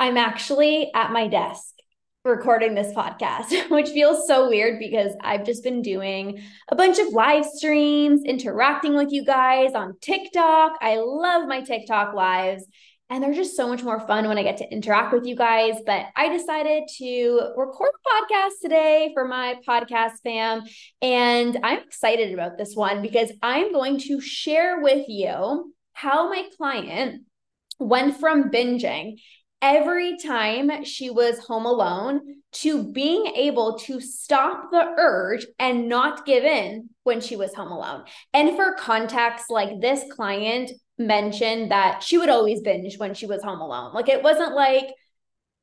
I'm actually at my desk recording this podcast, which feels so weird because I've just been doing a bunch of live streams, interacting with you guys on TikTok. I love my TikTok lives, and they're just so much more fun when I get to interact with you guys. But I decided to record a podcast today for my podcast fam, and I'm excited about this one because I'm going to share with you how my client went from binging every time she was home alone to being able to stop the urge and not give in when she was home alone. And for context, like, this client mentioned that she would always binge when she was home alone. Like, it wasn't like,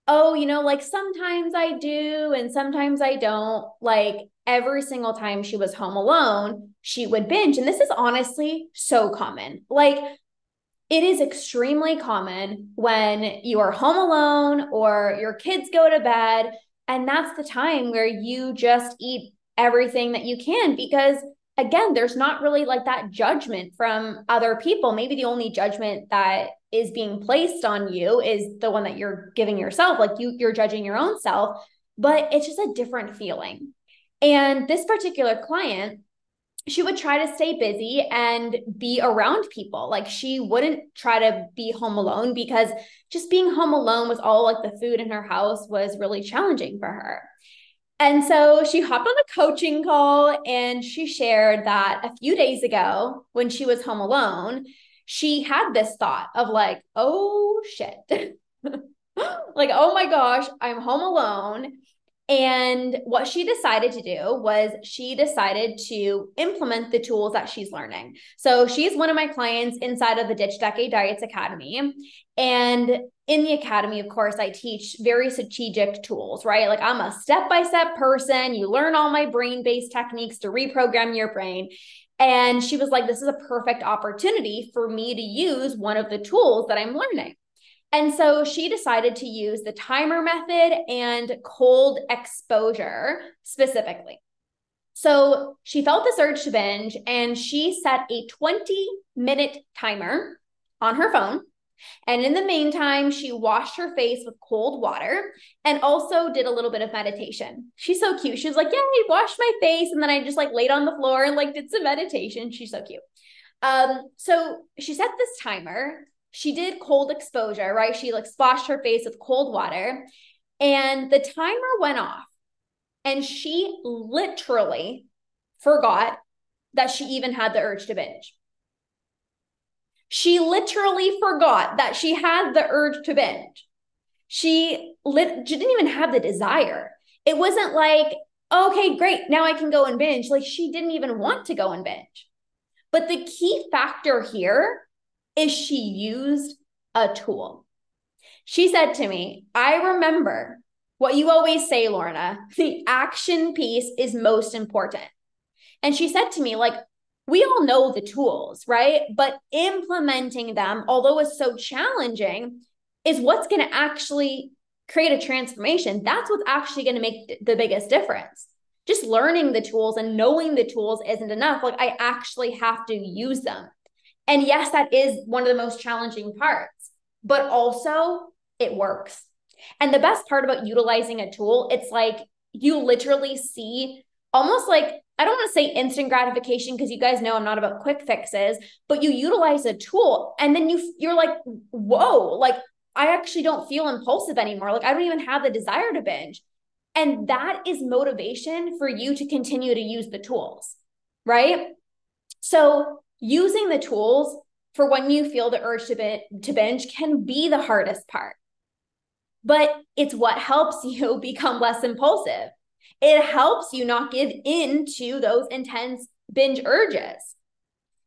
oh, you know, like sometimes I do and sometimes I don't. Like, every single time she was home alone, she would binge. And this is honestly so common. Like, it is extremely common when you are home alone or your kids go to bed, and that's the time where you just eat everything that you can because, again, there's not really like that judgment from other people. Maybe the only judgment that is being placed on you is the one that you're giving yourself, like you're judging your own self, but it's just a different feeling. And this particular client, she would try to stay busy and be around people. Like, she wouldn't try to be home alone because just being home alone with all like the food in her house was really challenging for her. And so she hopped on a coaching call and she shared that a few days ago when she was home alone, she had this thought of like, oh shit, like, oh my gosh, I'm home alone. And what she decided to do was she decided to implement the tools that she's learning. So she's one of my clients inside of the Ditch Decade Diets Academy. And in the academy, of course, I teach very strategic tools, right? Like, I'm a step-by-step person. You learn all my brain-based techniques to reprogram your brain. And she was like, this is a perfect opportunity for me to use one of the tools that I'm learning. And so she decided to use the timer method and cold exposure specifically. So she felt this urge to binge, and she set a 20-minute timer on her phone. And in the meantime, she washed her face with cold water and also did a little bit of meditation. She's so cute. She was like, yeah, I washed my face, and then I just like laid on the floor and like did some meditation. She's so cute. So she set this timer. She did cold exposure, right? She like splashed her face with cold water, and the timer went off, and she literally forgot that she even had the urge to binge. She literally forgot that she had the urge to binge. She didn't even have the desire. It wasn't like, okay, great, now I can go and binge. Like, she didn't even want to go and binge. But the key factor here is she used a tool. She said to me, I remember what you always say, Lorna, the action piece is most important. And she said to me, like, we all know the tools, right? But implementing them, although it's so challenging, is what's going to actually create a transformation. That's what's actually going to make the biggest difference. Just learning the tools and knowing the tools isn't enough. Like, I actually have to use them. And yes, that is one of the most challenging parts, but also it works. And the best part about utilizing a tool, it's like you literally see almost like, I don't want to say instant gratification because you guys know I'm not about quick fixes, but you utilize a tool and then you're like, whoa, like, I actually don't feel impulsive anymore. Like, I don't even have the desire to binge. And that is motivation for you to continue to use the tools, right? So Using the tools for when you feel the urge to binge can be the hardest part, but it's what helps you become less impulsive. It helps you not give in to those intense binge urges.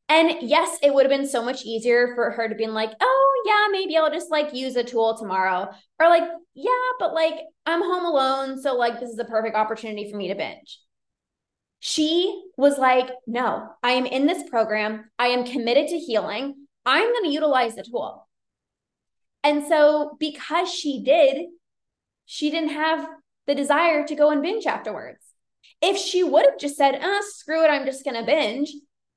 And yes, it would have been so much easier for her to be like, oh yeah, maybe I'll just like use a tool tomorrow. Or like, yeah, but like I'm home alone. So like, this is a perfect opportunity for me to binge. She was like, no, I am in this program. I am committed to healing. I'm going to utilize the tool. And so because she did, she didn't have the desire to go and binge afterwards. If she would have just said, screw it, I'm just going to binge,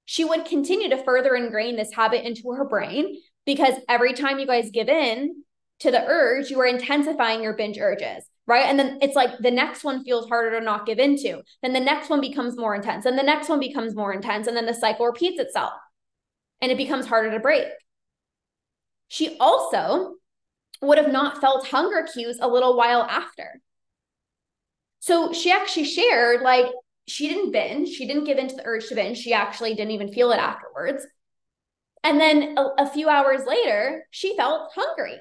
she would continue to further ingrain this habit into her brain, because every time you guys give in to the urge, you are intensifying your binge urges, right? And then it's like the next one feels harder to not give into. Then the next one becomes more intense, and the next one becomes more intense, and then the cycle repeats itself and it becomes harder to break. She also would have not felt hunger cues a little while after. So she actually shared, like, she didn't binge. She didn't give in to the urge to binge. She actually didn't even feel it afterwards. And then a few hours later, she felt hungry.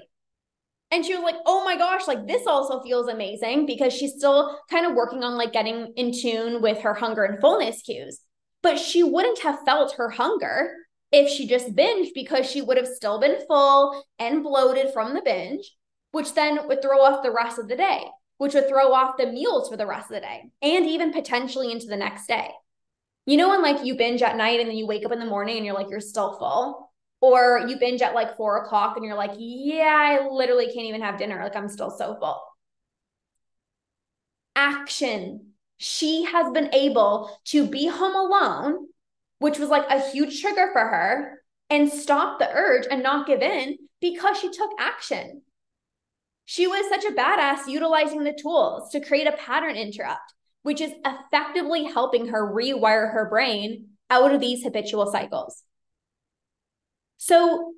And she was like, oh my gosh, like this also feels amazing, because she's still kind of working on like getting in tune with her hunger and fullness cues. But she wouldn't have felt her hunger if she just binged, because she would have still been full and bloated from the binge, which then would throw off the rest of the day, which would throw off the meals for the rest of the day and even potentially into the next day. You know, when like you binge at night and then you wake up in the morning and you're like, you're still full, or you binge at like 4 o'clock and you're like, yeah, I literally can't even have dinner. Like I'm still so full. Action. She has been able to be home alone, which was like a huge trigger for her, and stop the urge and not give in because she took action. She was such a badass utilizing the tools to create a pattern interrupt, which is effectively helping her rewire her brain out of these habitual cycles. So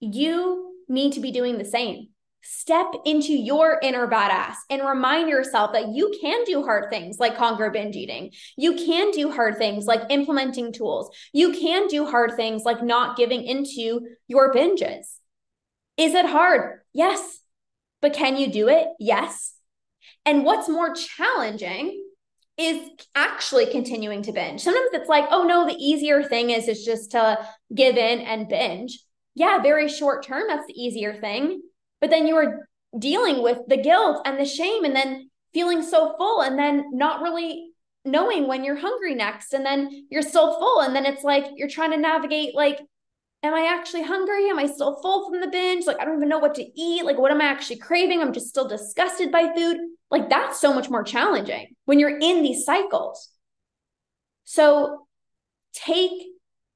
you need to be doing the same. Step into your inner badass and remind yourself that you can do hard things like conquer binge eating. You can do hard things like implementing tools. You can do hard things like not giving into your binges. Is it hard? Yes. But can you do it? Yes. And what's more challenging is actually continuing to binge. Sometimes it's like, oh no, the easier thing is just to give in and binge. Yeah, very short term, that's the easier thing. But then you are dealing with the guilt and the shame, and then feeling so full, and then not really knowing when you're hungry next. And then you're still full. And then it's like, you're trying to navigate like, am I actually hungry? Am I still full from the binge? Like, I don't even know what to eat. Like, what am I actually craving? I'm just still disgusted by food. Like, that's so much more challenging when you're in these cycles. So take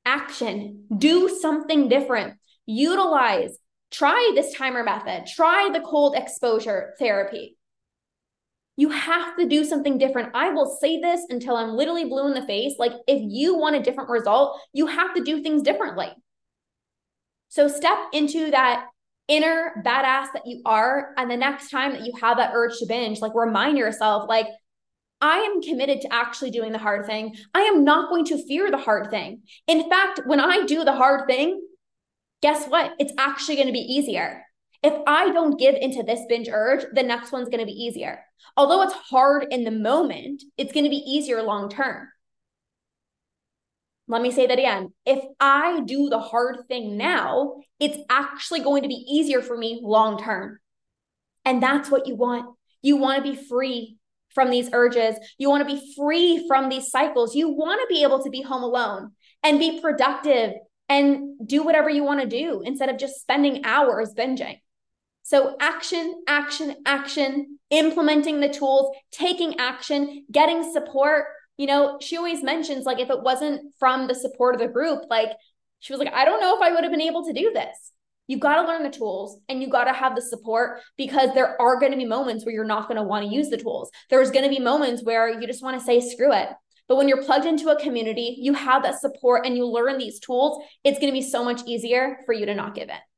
action, do something different, utilize, try this timer method, try the cold exposure therapy. You have to do something different. I will say this until I'm literally blue in the face. Like, if you want a different result, you have to do things differently. So step into that inner badass that you are. And the next time that you have that urge to binge, like remind yourself, like, I am committed to actually doing the hard thing. I am not going to fear the hard thing. In fact, when I do the hard thing, guess what? It's actually going to be easier. If I don't give into this binge urge, the next one's going to be easier. Although it's hard in the moment, it's going to be easier long term. Let me say that again. If I do the hard thing now, it's actually going to be easier for me long term. And that's what you want. You want to be free from these urges. You want to be free from these cycles. You want to be able to be home alone and be productive and do whatever you want to do instead of just spending hours binging. So action, action, action, implementing the tools, taking action, getting support. You know, she always mentions, like, if it wasn't from the support of the group, like, she was like, I don't know if I would have been able to do this. You got to learn the tools and you got to have the support, because there are going to be moments where you're not going to want to use the tools. There's going to be moments where you just want to say, screw it. But when you're plugged into a community, you have that support and you learn these tools, it's going to be so much easier for you to not give in.